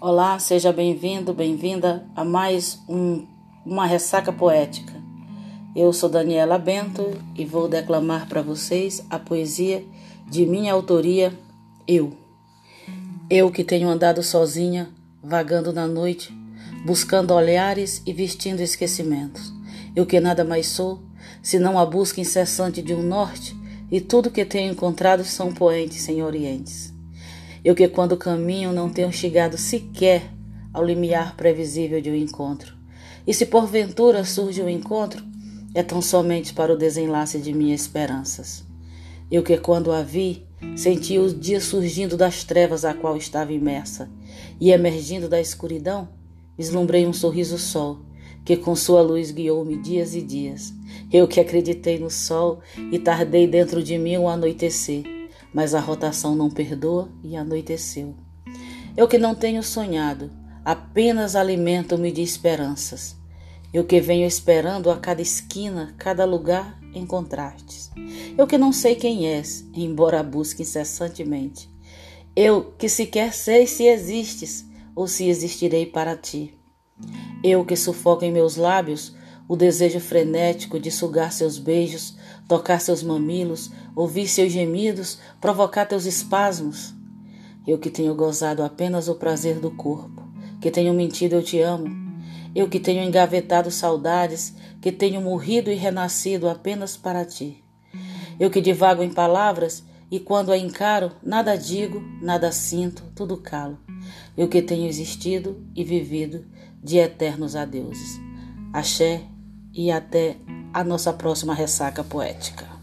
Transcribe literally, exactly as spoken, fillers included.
Olá, seja bem-vindo, bem-vinda a mais um, uma ressaca poética. Eu sou Daniela Bento e vou declamar para vocês a poesia de minha autoria, Eu. Eu que tenho andado sozinha, vagando na noite, buscando olhares e vestindo esquecimentos. Eu que nada mais sou, senão a busca incessante de um norte, e tudo que tenho encontrado são poentes sem orientes. Eu que quando caminho não tenho chegado sequer ao limiar previsível de um encontro. E se porventura surge um encontro, é tão somente para o desenlace de minhas esperanças. Eu que quando a vi, senti o dia surgindo das trevas a qual estava imersa. E emergindo da escuridão, vislumbrei um sorriso sol, que com sua luz guiou-me dias e dias. Eu que acreditei no sol e tardei dentro de mim um anoitecer. Mas a rotação não perdoa e anoiteceu. Eu que não tenho sonhado, apenas alimento-me de esperanças. Eu que venho esperando a cada esquina, cada lugar, encontrar-te. Eu que não sei quem és, embora a busque incessantemente. Eu que sequer sei se existes ou se existirei para ti. Eu que sufoco em meus lábios o desejo frenético de sugar seus beijos, tocar seus mamilos, ouvir seus gemidos, provocar teus espasmos. Eu que tenho gozado apenas o prazer do corpo, que tenho mentido eu te amo. Eu que tenho engavetado saudades, que tenho morrido e renascido apenas para ti. Eu que divago em palavras e quando a encaro, nada digo, nada sinto, tudo calo. Eu que tenho existido e vivido de eternos adeuses. Axé e até a nossa próxima ressaca poética.